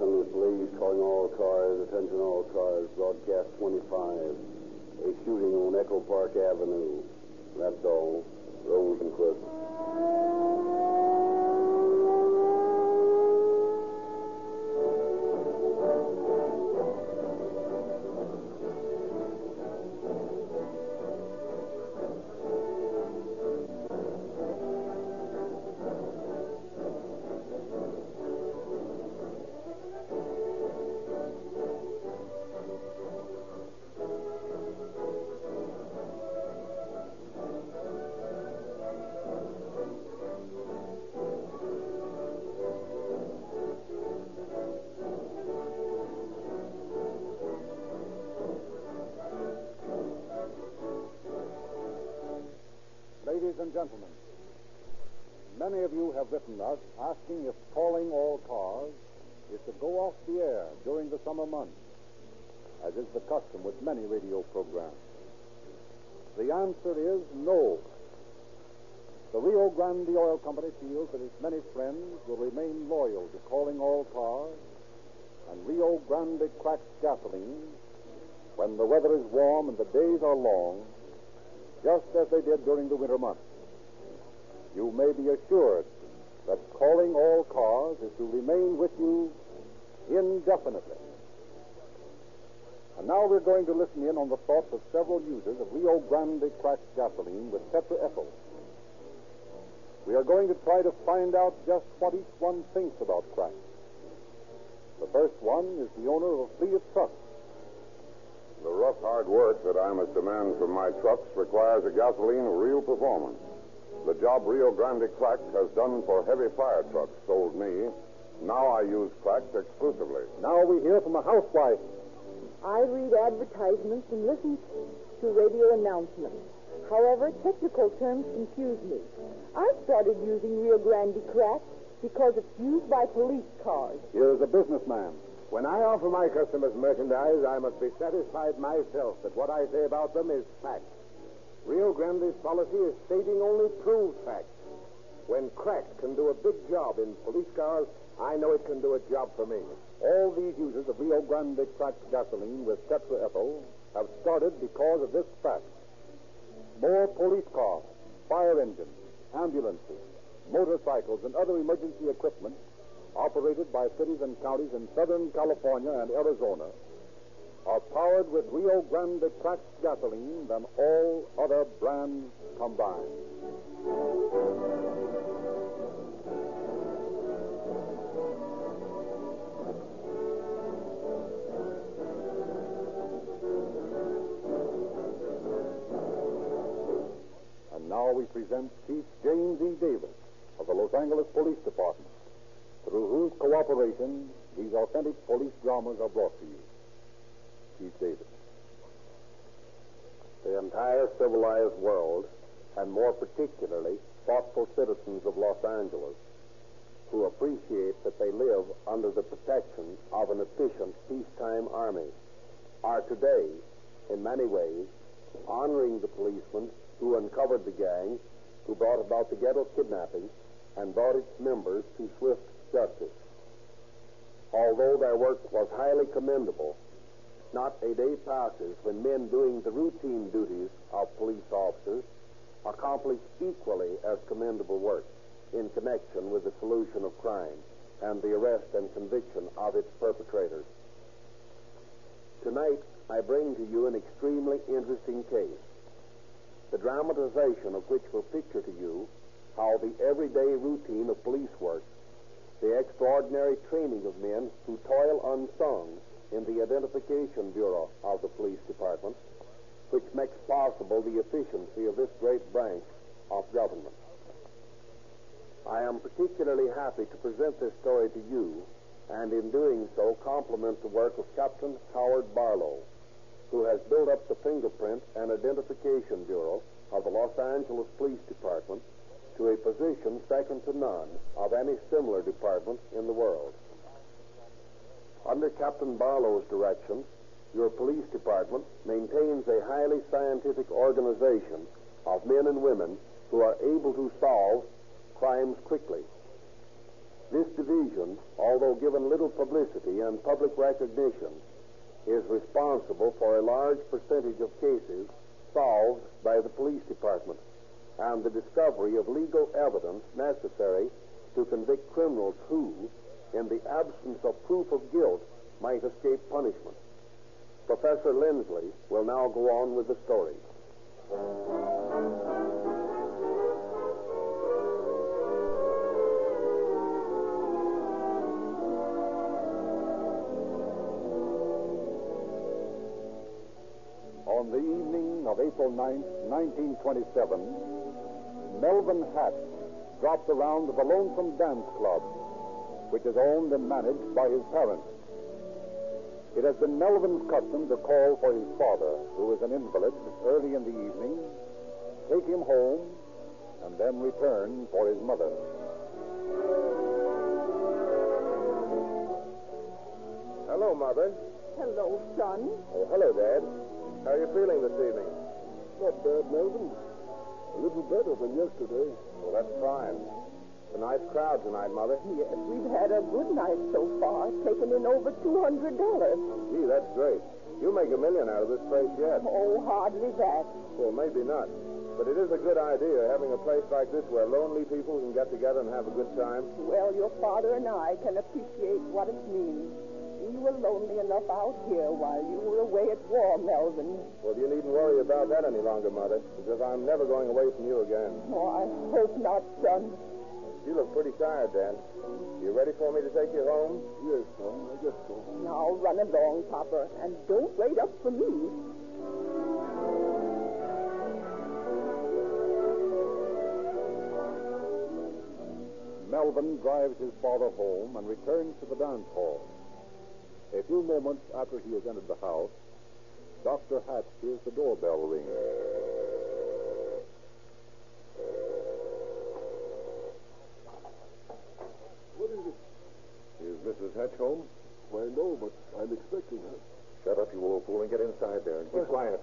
Sanderson with police, calling all cars, attention all cars, broadcast 25. A shooting on Echo Park Avenue. That's all. Rosenquist. Ladies and gentlemen, many of you have written us asking if Calling All Cars is to go off the air during the summer months, as is the custom with many radio programs. The answer is no. The Rio Grande Oil Company feels that its many friends will remain loyal to Calling All Cars and Rio Grande cracks gasoline when the weather is warm and the days are long, just as they did during the winter months. You may be assured that Calling All Cars is to remain with you indefinitely. And now we're going to listen in on the thoughts of several users of Rio Grande cracked gasoline with Tetra Ethyl. We are going to try to find out just what each one thinks about crack. The first one is the owner of a fleet of trucks. The rough, hard work that I must demand from my trucks requires a gasoline of real performance. The job Rio Grande crack has done for heavy fire trucks sold me. Now I use crack exclusively. Now we hear from a housewife. I read advertisements and listen to radio announcements. However, technical terms confuse me. I started using Rio Grande crack because it's used by police cars. Here's a businessman. When I offer my customers merchandise, I must be satisfied myself that what I say about them is fact. Rio Grande's policy is stating only proved facts. When crack can do a big job in police cars, I know it can do a job for me. All these users of Rio Grande cracked gasoline with Tetra Ethyl have started because of this fact. More police cars, fire engines, ambulances, motorcycles, and other emergency equipment operated by cities and counties in Southern California and Arizona, are powered with Rio Grande cracked gasoline than all other brands combined. And now we present Chief James E. Davis of the Los Angeles Police Department, through whose cooperation these authentic police dramas are brought to you. Chief Davis. The entire civilized world, and more particularly thoughtful citizens of Los Angeles, who appreciate that they live under the protection of an efficient peacetime army, are today, in many ways, honoring the policemen who uncovered the gang, who brought about the ghetto kidnapping, and brought its members to swift justice. Although their work was highly commendable, not a day passes when men doing the routine duties of police officers accomplish equally as commendable work in connection with the solution of crime and the arrest and conviction of its perpetrators. Tonight, I bring to you an extremely interesting case, the dramatization of which will picture to you how the everyday routine of police work, the extraordinary training of men who toil unsung in the Identification Bureau of the Police Department, which makes possible the efficiency of this great branch of government. I am particularly happy to present this story to you, and in doing so compliment the work of Captain Howard Barlow, who has built up the Fingerprint and Identification Bureau of the Los Angeles Police Department to a position second to none of any similar department in the world. Under Captain Barlow's direction, your police department maintains a highly scientific organization of men and women who are able to solve crimes quickly. This division, although given little publicity and public recognition, is responsible for a large percentage of cases solved by the police department and the discovery of legal evidence necessary to convict criminals who, in the absence of proof of guilt, might escape punishment. Professor Lindsley will now go on with the story. On the evening of April 9th, 1927, Melvin Hatt dropped around the Lonesome Dance Club, which is owned and managed by his parents. It has been Melvin's custom to call for his father, who is an invalid, early in the evening, take him home, and then return for his mother. Hello, Mother. Hello, son. Oh, hello, Dad. How are you feeling this evening? Not bad, Melvin. A little better than yesterday. Well, that's fine. It's a nice crowd tonight, Mother. Yes, we've had a good night so far, taken in over $200. Gee, that's great. You make a million out of this place yet. Oh, hardly that. Well, maybe not. But it is a good idea, having a place like this where lonely people can get together and have a good time. Well, your father and I can appreciate what it means. We were lonely enough out here while you were away at war, Melvin. Well, you needn't worry about that any longer, Mother, because I'm never going away from you again. Oh, I hope not, son. You look pretty tired, Dan. You ready for me to take you home? Yes, son. I guess so. Now run along, Papa, and don't wait up for me. Melvin drives his father home and returns to the dance hall. A few moments after he has entered the house, Dr. Hatt hears the doorbell ring. Mrs. Hatch home? Why, no, but I'm expecting her. Shut up, you old fool, and get inside there and keep quiet.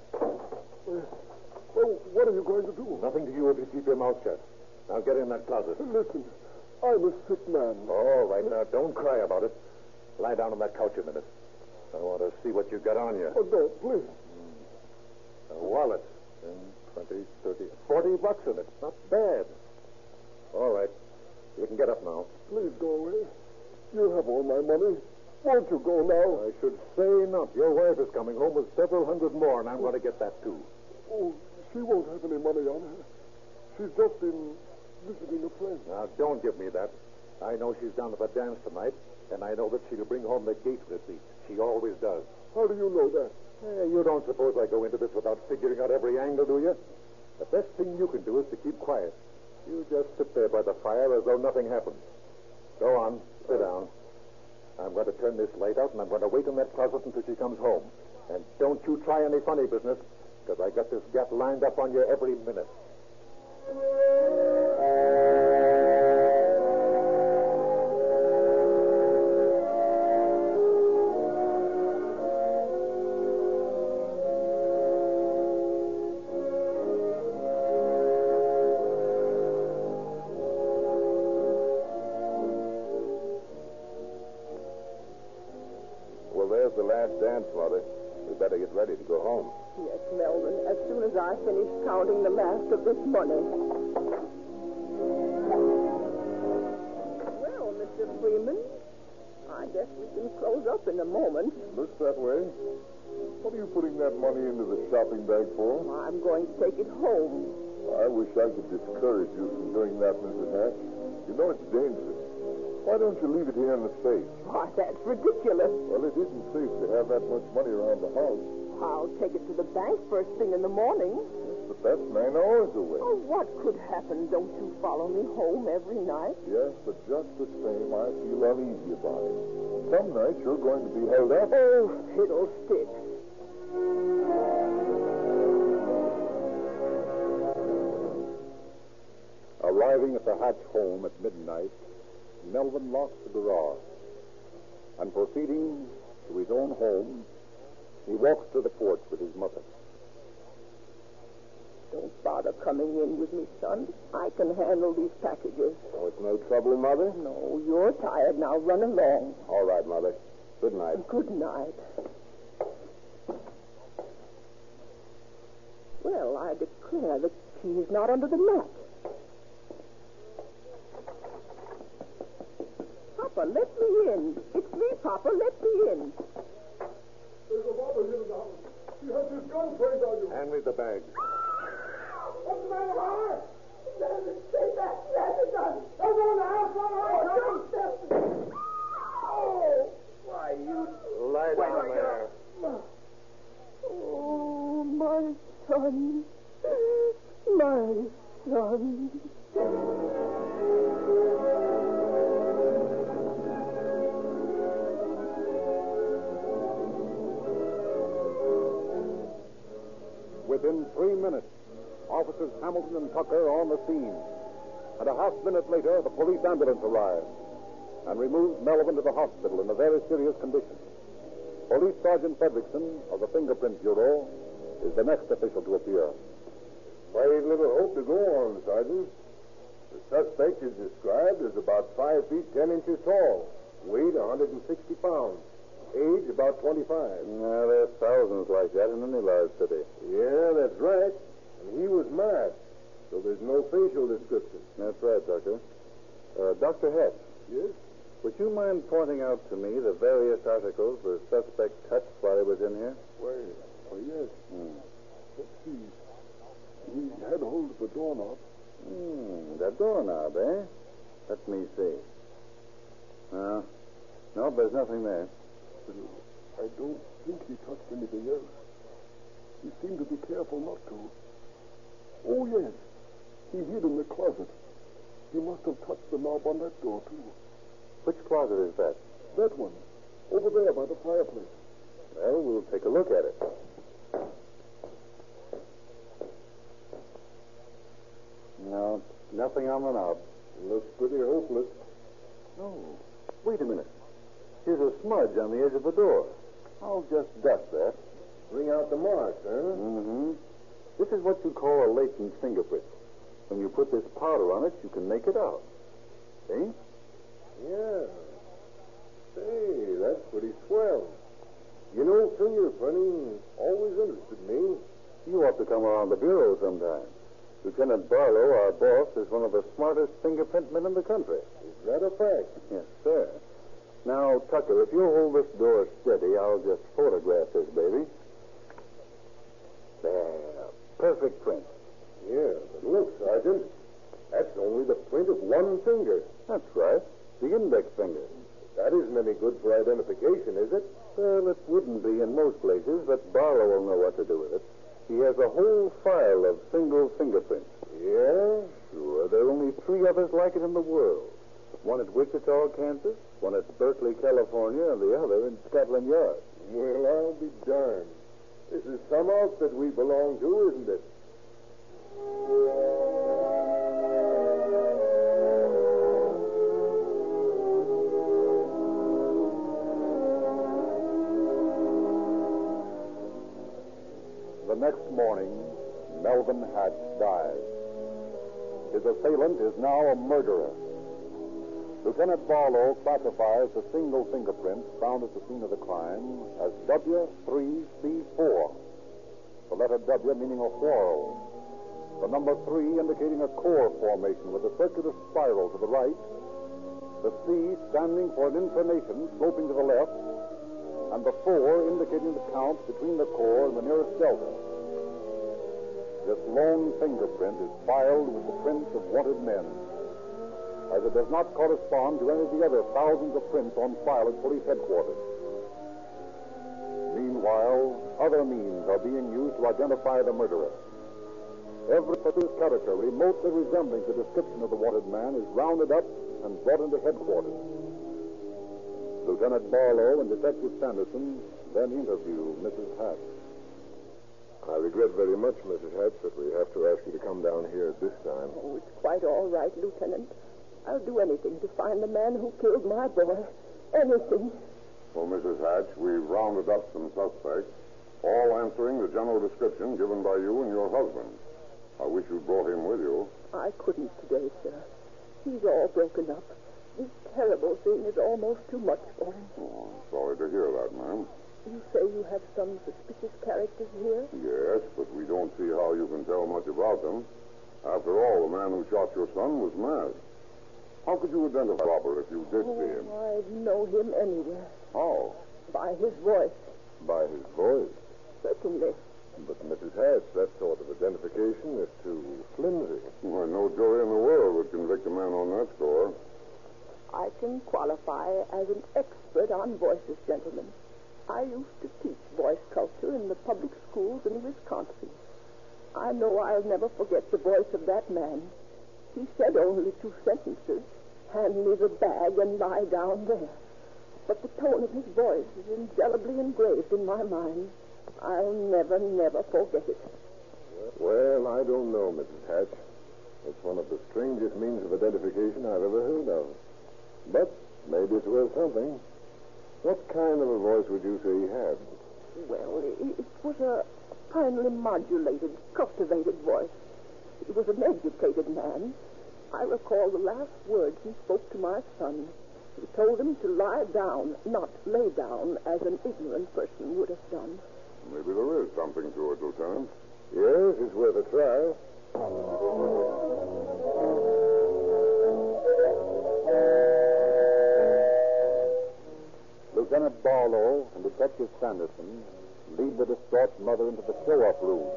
What are you going to do? Nothing to you if you keep your mouth shut. Now get in that closet. Listen, I'm a sick man. All right, now, don't cry about it. Lie down on that couch a minute. I want to see what you got on you. Oh, no, please. A wallet. 10, 20, 30, $40 in it. Not bad. All right. You can get up now. Please go away. You have all my money. Won't you go now? I should say not. Your wife is coming home with several hundred more, and I'm going to get that, too. Oh, she won't have any money on her. She's just been visiting a friend. Now, don't give me that. I know she's down to the dance tonight, and I know that she'll bring home the gate receipt. She always does. How do you know that? Hey, you don't suppose I go into this without figuring out every angle, do you? The best thing you can do is to keep quiet. You just sit there by the fire as though nothing happened. Go on. Sit down. I'm going to turn this light out, and I'm going to wait in that closet until she comes home. And don't you try any funny business, because I got this gap lined up on you every minute. Counting the last of this money. Well, Mr. Freeman, I guess we can close up in a moment. Looks that way. What are you putting that money into the shopping bag for? I'm going to take it home. I wish I could discourage you from doing that, Mrs. Hatch. You know it's dangerous. Why don't you leave it here in the safe? Why, that's ridiculous. Well, it isn't safe to have that much money around the house. I'll take it to the bank first thing in the morning. But that's 9 hours away. Oh, what could happen? Don't you follow me home every night? Yes, but just the same, I feel uneasy about it. Some nights you're going to be held up. Oh, fiddlesticks. Arriving at the Hatch home at midnight, Melvin locked the garage. And proceeding to his own home, he walked to the porch with his mother. Don't bother coming in with me, son. I can handle these packages. Oh, it's no trouble, Mother? No, you're tired now. Run along. All right, Mother. Good night. Good night. Well, I declare the key is not under the mat. Papa, let me in. It's me, Papa. Let me in. There's a robber here in the house. He has his gun trained on you. Hand me the bag. What's the matter, Howard? Landon, stay back. Landon, done. Everyone in the house, run away. Don't step. Oh, why, you... Lie down there. Oh, my son. My son. Within 3 minutes, Officers Hamilton and Tucker on the scene. And a half-minute later, the police ambulance arrived and removed Melvin to the hospital in a very serious condition. Police Sergeant Fedrickson of the Fingerprint Bureau is the next official to appear. Very little hope to go on, Sergeant. The suspect is described as about 5 feet 10 inches tall, weight 160 pounds. Age about 25. Now, there's thousands like that in any large city. Yeah, that's right. And he was masked, so there's no facial description. That's right, Doctor. Dr. Hatt. Yes? Would you mind pointing out to me the various articles the suspect touched while he was in here? Well, oh, yes. Let's see. He had hold of the doorknob. The doorknob, eh? Let me see. No, there's nothing there. I don't think he touched anything else. He seemed to be careful not to. Oh, yes. He hid in the closet. He must have touched the knob on that door, too. Which closet is that? That one. Over there by the fireplace. Well, we'll take a look at it. No, nothing on the knob. Looks pretty hopeless. Oh, wait a minute. Here's a smudge on the edge of the door. I'll just dust that. Bring out the marks, huh? Mm-hmm. This is what you call a latent fingerprint. When you put this powder on it, you can make it out. See? Yeah. Say, that's pretty swell. You know, fingerprinting always interested me. You ought to come around the bureau sometime. Lieutenant Barlow, our boss, is one of the smartest fingerprint men in the country. Is that a fact? Yes, sir. Now, Tucker, if you'll hold this door steady, I'll just photograph this baby. There. Perfect print. Yeah, but look, Sergeant. That's only the print of one finger. That's right. The index finger. That isn't any good for identification, is it? Well, it wouldn't be in most places, but Barlow will know what to do with it. He has a whole file of single fingerprints. Yeah? Sure. There are only 3 others like it in the world. One at Wichita, Kansas, one at Berkeley, California, and the other in Scotland Yard. Well, I'll be darned. This is some outfit we belong to, isn't it? The next morning, Melvin Hatt dies. His assailant is now a murderer. Lieutenant Barlow classifies the single fingerprint found at the scene of the crime as W3C4. The letter W meaning a whorl. The number 3 indicating a core formation with a circular spiral to the right. The C standing for an inclination sloping to the left. And the 4 indicating the count between the core and the nearest delta. This lone fingerprint is filed with the prints of wanted men, as it does not correspond to any of the other thousands of prints on file at police headquarters. Meanwhile, other means are being used to identify the murderer. Every person's character remotely resembling the description of the wanted man is rounded up and brought into headquarters. Lieutenant Barlow and Detective Sanderson then interview Mrs. Hatt. I regret very much, Mrs. Hatt, that we have to ask you to come down here at this time. Oh, it's quite all right, Lieutenant. I'll do anything to find the man who killed my boy. Anything. Well, Mrs. Hatch, we've rounded up some suspects, all answering the general description given by you and your husband. I wish you brought him with you. I couldn't today, sir. He's all broken up. This terrible thing is almost too much for him. Oh, sorry to hear that, ma'am. You say you have some suspicious characters here? Yes, but we don't see how you can tell much about them. After all, the man who shot your son was masked. How could you identify Robert if you did see him? I'd know him anywhere. How? By his voice. By his voice? Certainly. But, Mrs. Hatch, that sort of identification is too flimsy. Well, no jury in the world would convict a man on that score. I can qualify as an expert on voices, gentlemen. I used to teach voice culture in the public schools in Wisconsin. I know I'll never forget the voice of that man. He said only two sentences, hand me the bag and lie down there. But the tone of his voice is indelibly engraved in my mind. I'll never, never forget it. Well, I don't know, Mrs. Hatch. It's one of the strangest means of identification I've ever heard of. But maybe it's worth something. What kind of a voice would you say he had? Well, it was a finely modulated, cultivated voice. He was an educated man. I recall the last words he spoke to my son. He told him to lie down, not lay down, as an ignorant person would have done. Maybe there is something to it, Lieutenant. Yes, it's worth a try. Lieutenant Barlow and Detective Sanderson lead the distraught mother into the show-off room.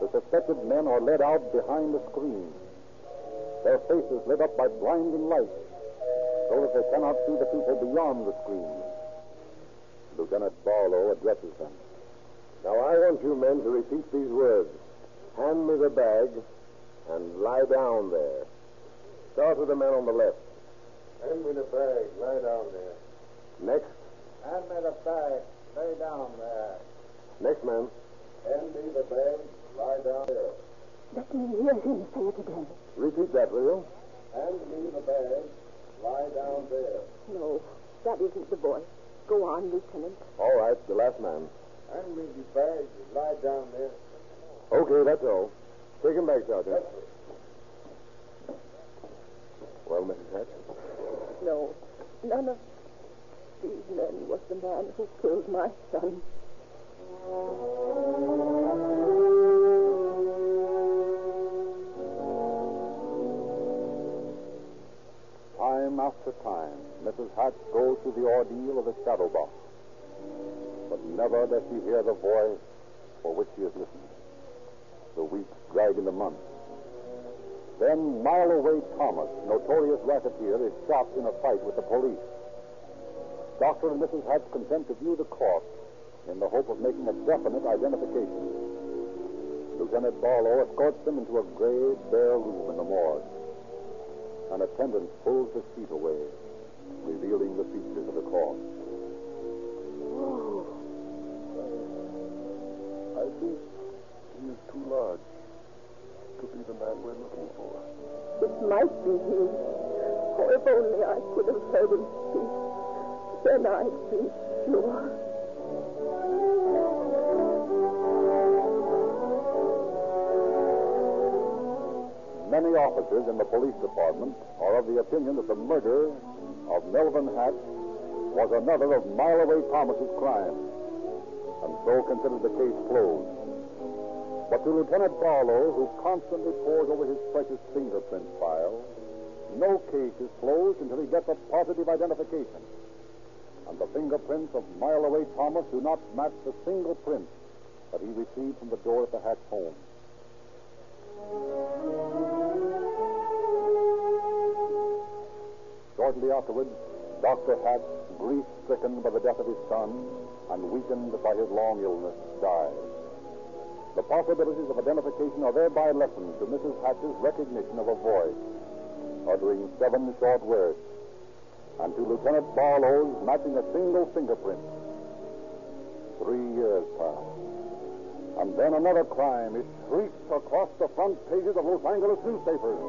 The suspected men are led out behind the screen. Their faces lit up by blinding lights, so that they cannot see the people beyond the screen. Lieutenant Barlow addresses them. Now, I want you men to repeat these words. Hand me the bag and lie down there. Start with the man on the left. Hand me the bag. Lie down there. Next. Hand me the bag. Lay down there. Next man. Hand me the bag. Lie down there. Let me hear him say it again. Repeat that, will you? Hand me the bag. Lie down there. No, that isn't the voice. Go on, Lieutenant. All right, the last man. Hand me the bag. Lie down there. Okay, that's all. Take him back, Sergeant. Well, Mrs. Hatch? No, none of these men was the man who killed my son. Time after time, Mrs. Hatch goes through the ordeal of the shadow box. But never does she hear the voice for which she has listened. The weeks drag into months. Then Mile Away Thomas, notorious racketeer, is shot in a fight with the police. Dr. and Mrs. Hatch consent to view the corpse in the hope of making a definite identification. Lieutenant Barlow escorts them into a gray, bare room in the morgue. An attendant pulls the sheet away, revealing the features of the corpse. I think he is too large to be the man we're looking for. It might be he. Oh, if only I could have heard him speak. Then I'd be sure. Many officers in the police department are of the opinion that the murder of Melvin Hatt was another of Mile Away Thomas's crimes, and so considered the case closed. But to Lieutenant Barlow, who constantly pores over his precious fingerprint file, no case is closed until he gets a positive identification. And the fingerprints of Mile Away Thomas do not match the single print that he received from the door at the Hatch home. Shortly afterwards, Dr. Hatch, grief-stricken by the death of his son and weakened by his long illness, dies. The possibilities of identification are thereby lessened to Mrs. Hatch's recognition of a voice, uttering 7 short words, and to Lieutenant Barlow's matching a single fingerprint. 3 years pass, and then another crime is shrieked across the front pages of Los Angeles newspapers.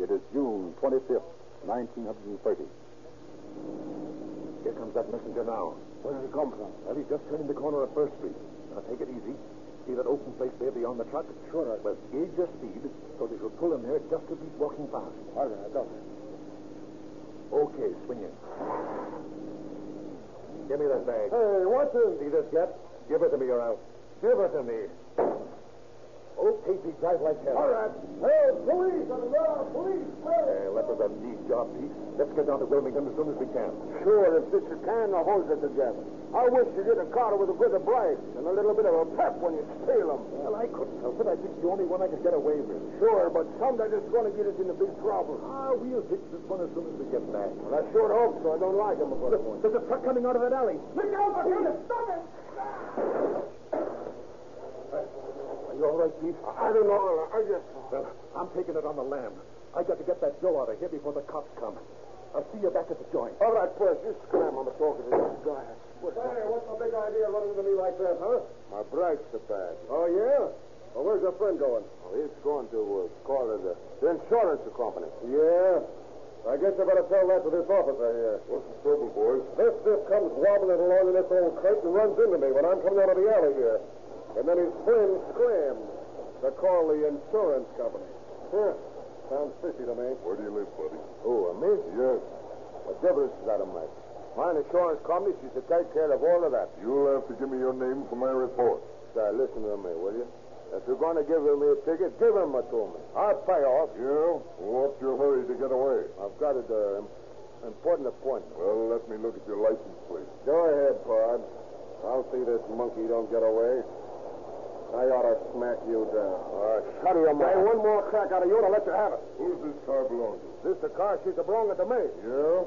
It is June 25th, 1930. Here comes that messenger now. Where did he come from? Well, he's just turning the corner of First Street. Now, take it easy. See that open place there beyond the truck? Sure, I will. Gauge your speed so that you'll pull in there just as he's walking past. All right, I got it. Okay, swing in. Give me that bag. Hey, what's this? See this yet? Give it to me, or I'll... Give it to me. Okay, Pete, drive like hell. All right. Hey, police on the ground, police, please. Hey, that was a neat job, Pete. Let's get down to Wilmington as soon as we can. Sure, if it's a can, the hose it together. I wish you did a Carter with a bit of bribe and a little bit of a pep when you steal them. Well, I couldn't help it. I think the only one I could get away with. Sure, but someday it's going to get us into big trouble. Ah, we'll fix this one as soon as we get back. Well, I sure hope so. I don't like him about it. There's a truck coming out of that alley. Look out, stop it! Are you all right, Pete? I don't know. I just... Well, I'm taking it on the lamb. I got to get that Joe out of here before the cops come. I'll see you back at the joint. All right, Percy, you scram on the talk of this guy. Hey, what's the big idea running to me like that, huh? My brag's the bag. Oh, yeah? Well, where's your friend going? Oh, he's going to call it the insurance company. Yeah? I guess I better tell that to this officer here. What's the trouble, boys? This stiff comes wobbling along in this old crate and runs into me when I'm coming out of the alley here. And then his friend screams to call the insurance company. Huh. Sounds fishy to me. Where do you live, buddy? Oh, me? Yes. What difference does that make? My insurance company used to take care of all of that. You'll have to give me your name for my report. Sir, listen to me, will you? If you're going to give me a ticket, give him a to me. I'll pay off. Yeah? What's your hurry to get away? I've got an important appointment. Well, let me look at your license, please. Go ahead, Pod. I'll see this monkey don't get away. I ought to smack you down. Shut your mouth. Hey, one more crack out of you and I'll let you have it. Who's this car belong to? This the car she's belonging to me. Yeah?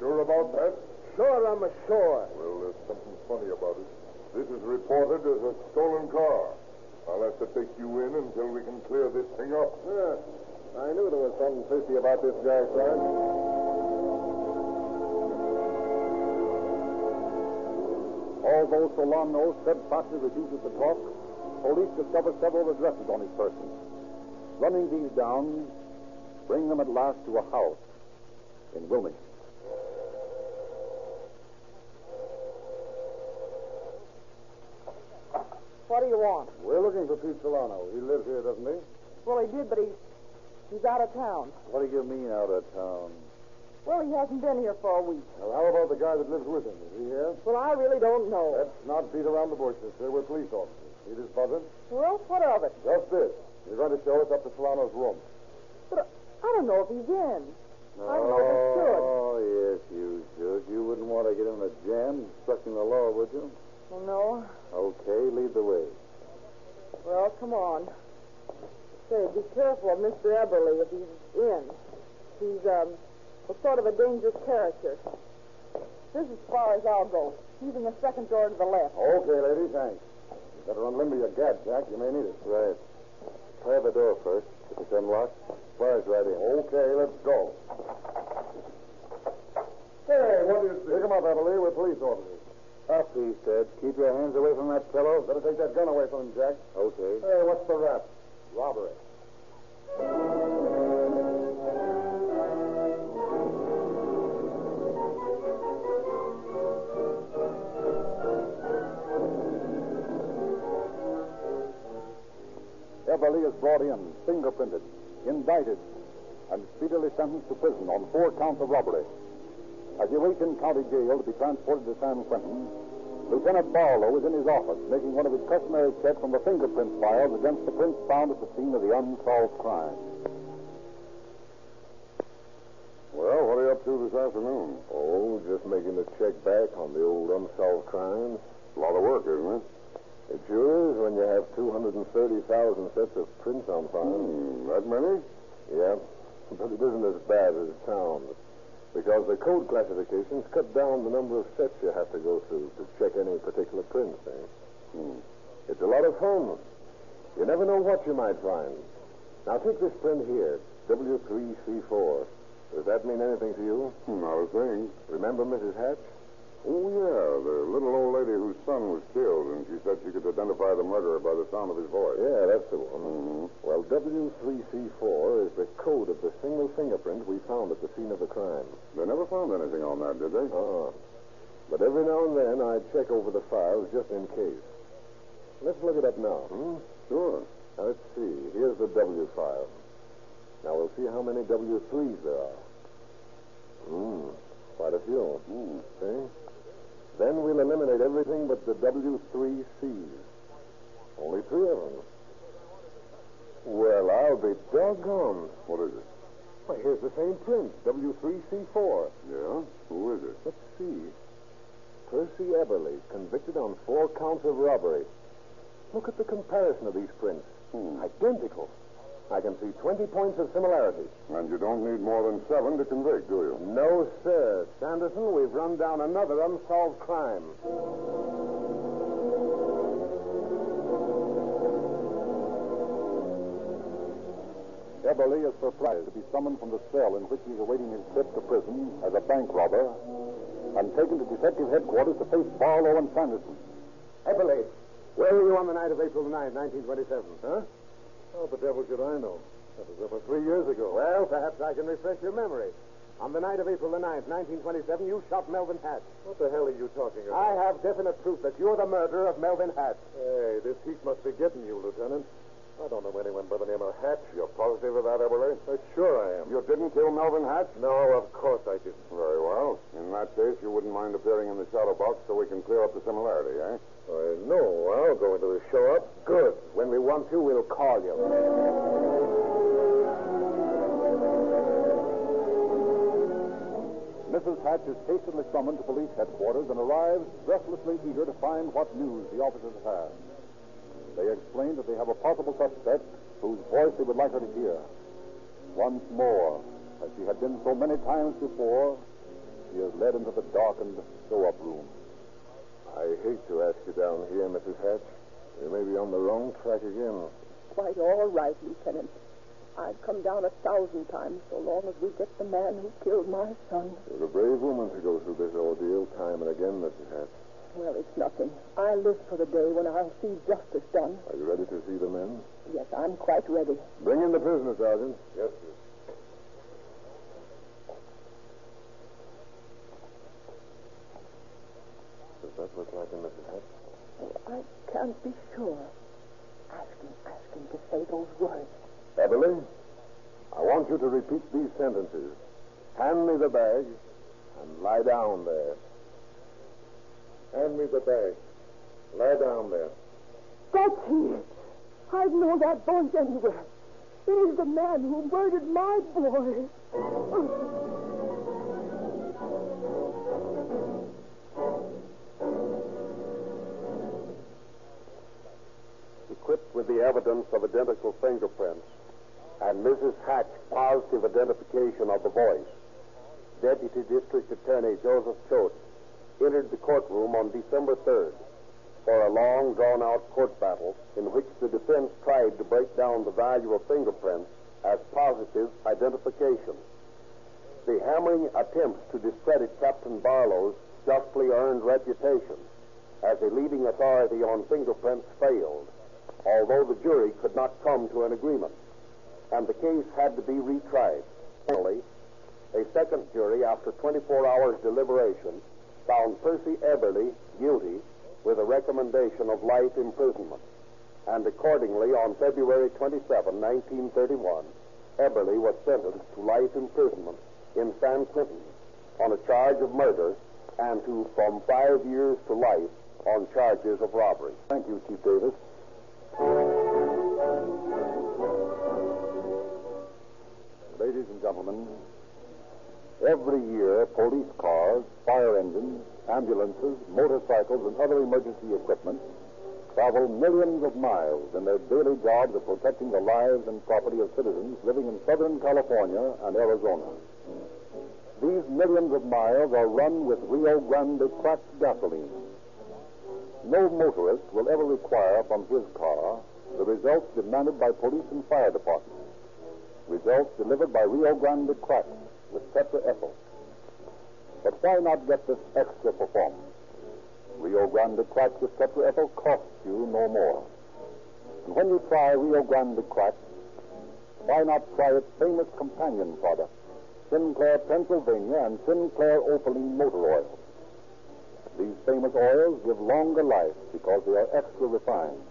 Sure about that? Sure, I'm sure. Well, there's something funny about it. This is reported as a stolen car. I'll have to take you in until we can clear this thing up. Yeah. I knew there was something fishy about this guy, sir. Although Solano steadfastly refuses to talk, police discover several addresses on his person. Running these down, bring them at last to a house in Wilmington. What do you want? We're looking for Pete Solano. He lives here, doesn't he? Well, he did, but he's out of town. What do you mean, out of town? Well, he hasn't been here for a week. Well, how about the guy that lives with him? Is he here? Well, I really don't know. Let's not beat around the bush, sir. We're police officers. See this button? Well, what of it? Just this. You're going to show us up to Solano's room. But I don't know if he's in. No, I don't know if I should. Oh, yes, you should. You wouldn't want to get in a jam instructing the law, would you? Well, no. Okay, lead the way. Well, come on. Say, be careful of Mr. Eberly if he's in. He's, sort of a dangerous character. This is as far as I'll go. Using the second door to the left. Okay, lady, thanks. Better unlimber your gad, Jack. You may need it. Right. Try the door first. If it's unlocked, fire's right in. Okay, let's go. Hey, what is this? Pick him up, Eberly. We're police officers. Up, he said. Keep your hands away from that fellow. Better take that gun away from him, Jack. Okay. Hey, what's the rap? Robbery. Eberly is brought in, fingerprinted, indicted, and speedily sentenced to prison on 4 counts of robbery. As he waits in county jail to be transported to San Quentin, Lieutenant Barlow is in his office making one of his customary checks from the fingerprint files against the prints found at the scene of the unsolved crime. Well, what are you up to this afternoon? Oh, just making the check back on the old unsolved crimes. A lot of work, isn't it? It sure is when you have 230,000 sets of prints on file. That many? Yeah, but it isn't as bad as it sounds, because the code classifications cut down the number of sets you have to go through to check any particular print thing. It's a lot of fun. You never know what you might find. Now, take this print here, W3C4. Does that mean anything to you? Not a thing. Remember Mrs. Hatch? Oh, yeah, the little old lady whose son was killed, and she said she could identify the murderer by the sound of his voice. Yeah, that's the one. Mm-hmm. Well, W3C4 is the code of the single fingerprint we found at the scene of the crime. They never found anything on that, did they? Uh-uh. But every now and then, I'd check over the files just in case. Let's look it up now. Sure. Now, let's see. Here's the W file. Now, we'll see how many W3s there are. Quite a few. See? Then we'll eliminate everything but the W3Cs. Only three of them. Well, I'll be doggone. What is it? Well, here's the same print, W3C4. Yeah? Who is it? Let's see. Percy Eberly, convicted on 4 counts of robbery. Look at the comparison of these prints. Identical. I can see 20 points of similarity. And you don't need more than 7 to convict, do you? No, sir. Sanderson, we've run down another unsolved crime. Eberly is surprised to be summoned from the cell in which he's awaiting his trip to prison as a bank robber and taken to detective headquarters to face Barlow and Sanderson. Eberly, where were you on the night of April 9, 1927? Huh? How the devil should I know? That was over 3 years ago. Well, perhaps I can refresh your memory. On the night of April the 9th, 1927, you shot Melvin Hatt. What the hell are you talking about? I have definite proof that you're the murderer of Melvin Hatt. Hey, this heat must be getting you, Lieutenant. I don't know anyone by the name of Hatt. You're positive of that, Eberly? Sure I am. You didn't kill Melvin Hatt? No, of course I didn't. Very well. In that case, you wouldn't mind appearing in the shadow box so we can clear up the similarity, eh? No, I'll go into the show-up. Good. When we want you, we'll call you. Mrs. Hatch is hastily summoned to police headquarters and arrives breathlessly eager to find what news the officers have. They explain that they have a possible suspect whose voice they would like her to hear. Once more, as she had been so many times before, she is led into the darkened show-up room. I hate to ask you down here, Mrs. Hatch. You may be on the wrong track again. Quite all right, Lieutenant. I've come down 1,000 times so long as we get the man who killed my son. You're a brave woman to go through this ordeal time and again, Mrs. Hatch. Well, it's nothing. I live for the day when I'll see justice done. Are you ready to see the men? Yes, I'm quite ready. Bring in the prisoner, Sergeant. Yes, sir. Does that look like him, Mrs. Hatch? Oh, I can't be sure. Ask him to say those words. Eberly, I want you to repeat these sentences. Hand me the bag and lie down there. Hand me the bag. Lie down there. That's he. I'd know that voice anywhere. It is the man who murdered my boy. Equipped with the evidence of identical fingerprints and Mrs. Hatch's positive identification of the voice, Deputy District Attorney Joseph Choate entered the courtroom on December 3rd for a long, drawn-out court battle in which the defense tried to break down the value of fingerprints as positive identification. The hammering attempts to discredit Captain Barlow's justly earned reputation as a leading authority on fingerprints failed, although the jury could not come to an agreement, and the case had to be retried. Finally, a second jury, after 24 hours deliberation, found Percy Eberly guilty with a recommendation of life imprisonment. And accordingly, on February 27, 1931, Eberly was sentenced to life imprisonment in San Quentin on a charge of murder and to from 5 years to life on charges of robbery. Thank you, Chief Davis. Ladies and gentlemen, every year, police cars, fire engines, ambulances, motorcycles, and other emergency equipment travel millions of miles in their daily jobs of protecting the lives and property of citizens living in Southern California and Arizona. These millions of miles are run with Rio Grande cracked gasoline. No motorist will ever require from his car the results demanded by police and fire departments, results delivered by Rio Grande cracked with Tetra Ethyl. But why not get this extra performance? Rio Grande Cracked with Tetra Ethyl costs you no more. And when you try Rio Grande Cracked, why not try its famous companion product, Sinclair Pennsylvania and Sinclair Opaline motor oil? These famous oils give longer life because they are extra refined.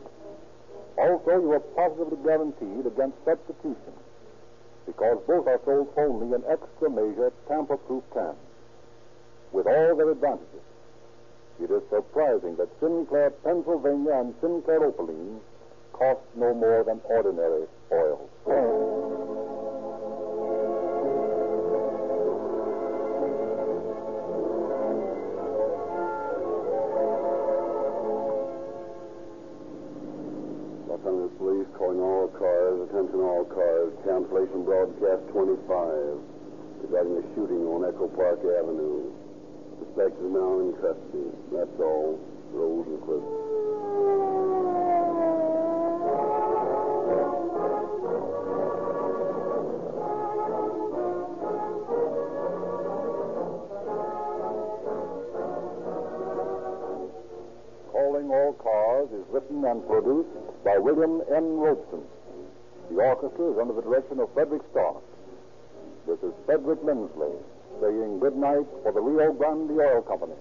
Also, you are positively guaranteed against substitution because both are sold only in extra measure tamper-proof cans. With all their advantages, it is surprising that Sinclair Pennsylvania and Sinclair Opaline cost no more than ordinary oil. Los Angeles Police calling all cars, attention all cars, cancellation broadcast 25 regarding a shooting on Echo Park Avenue. Suspect is now in custody. That's all. Rolls and clips. All Cars is written and produced by William N. Robson. The orchestra is under the direction of Frederick Stock. This is Frederick Lindsley saying good night for the Rio Grande Oil Company.